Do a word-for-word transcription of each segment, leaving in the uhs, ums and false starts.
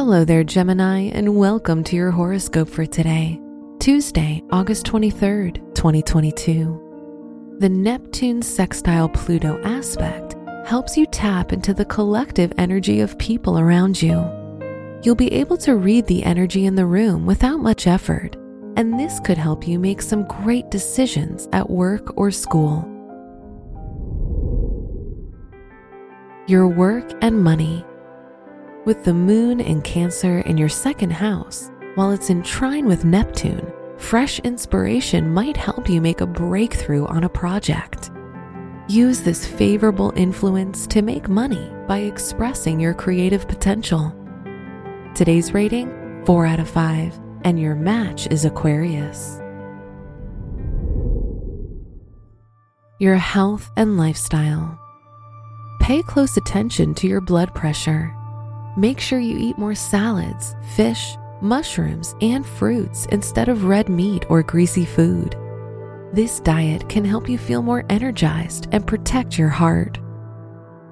Hello there, Gemini, and welcome to your horoscope for today, Tuesday, August twenty-third, twenty twenty-two. The Neptune sextile Pluto aspect helps you tap into the collective energy of people around you. You'll be able to read the energy in the room without much effort, and this could help you make some great decisions at work or school. Your work and money. With the moon in Cancer in your second house, while it's in trine with Neptune, fresh inspiration might help you make a breakthrough on a project. Use this favorable influence to make money by expressing your creative potential. Today's rating, four out of five, and your match is Aquarius. Your health and lifestyle. Pay close attention to your blood pressure. Make sure you eat more salads, fish, mushrooms, and fruits instead of red meat or greasy food. This diet can help you feel more energized and protect your heart.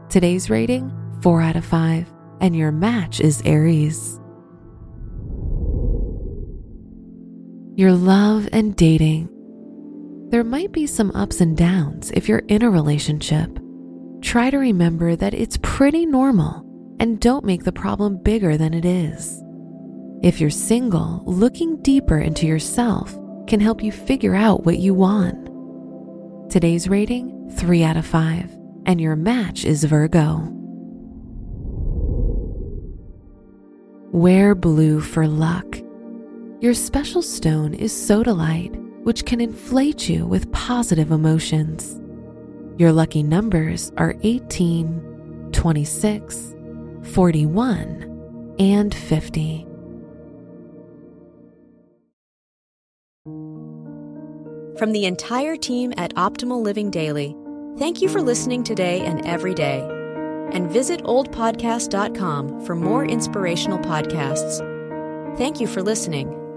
Today's rating, four out of five, and your match is Aries. Your love and dating. There might be some ups and downs if you're in a relationship. Try to remember that it's pretty normal and don't make the problem bigger than it is. If you're single, looking deeper into yourself can help you figure out what you want. Today's rating, three out of five, and your match is Virgo. Wear blue for luck. Your special stone is sodalite, which can inflate you with positive emotions. Your lucky numbers are eighteen, twenty-six, forty-one, and fifty. From the entire team at Optimal Living Daily, thank you for listening today and every day. And visit old podcast dot com for more inspirational podcasts. Thank you for listening.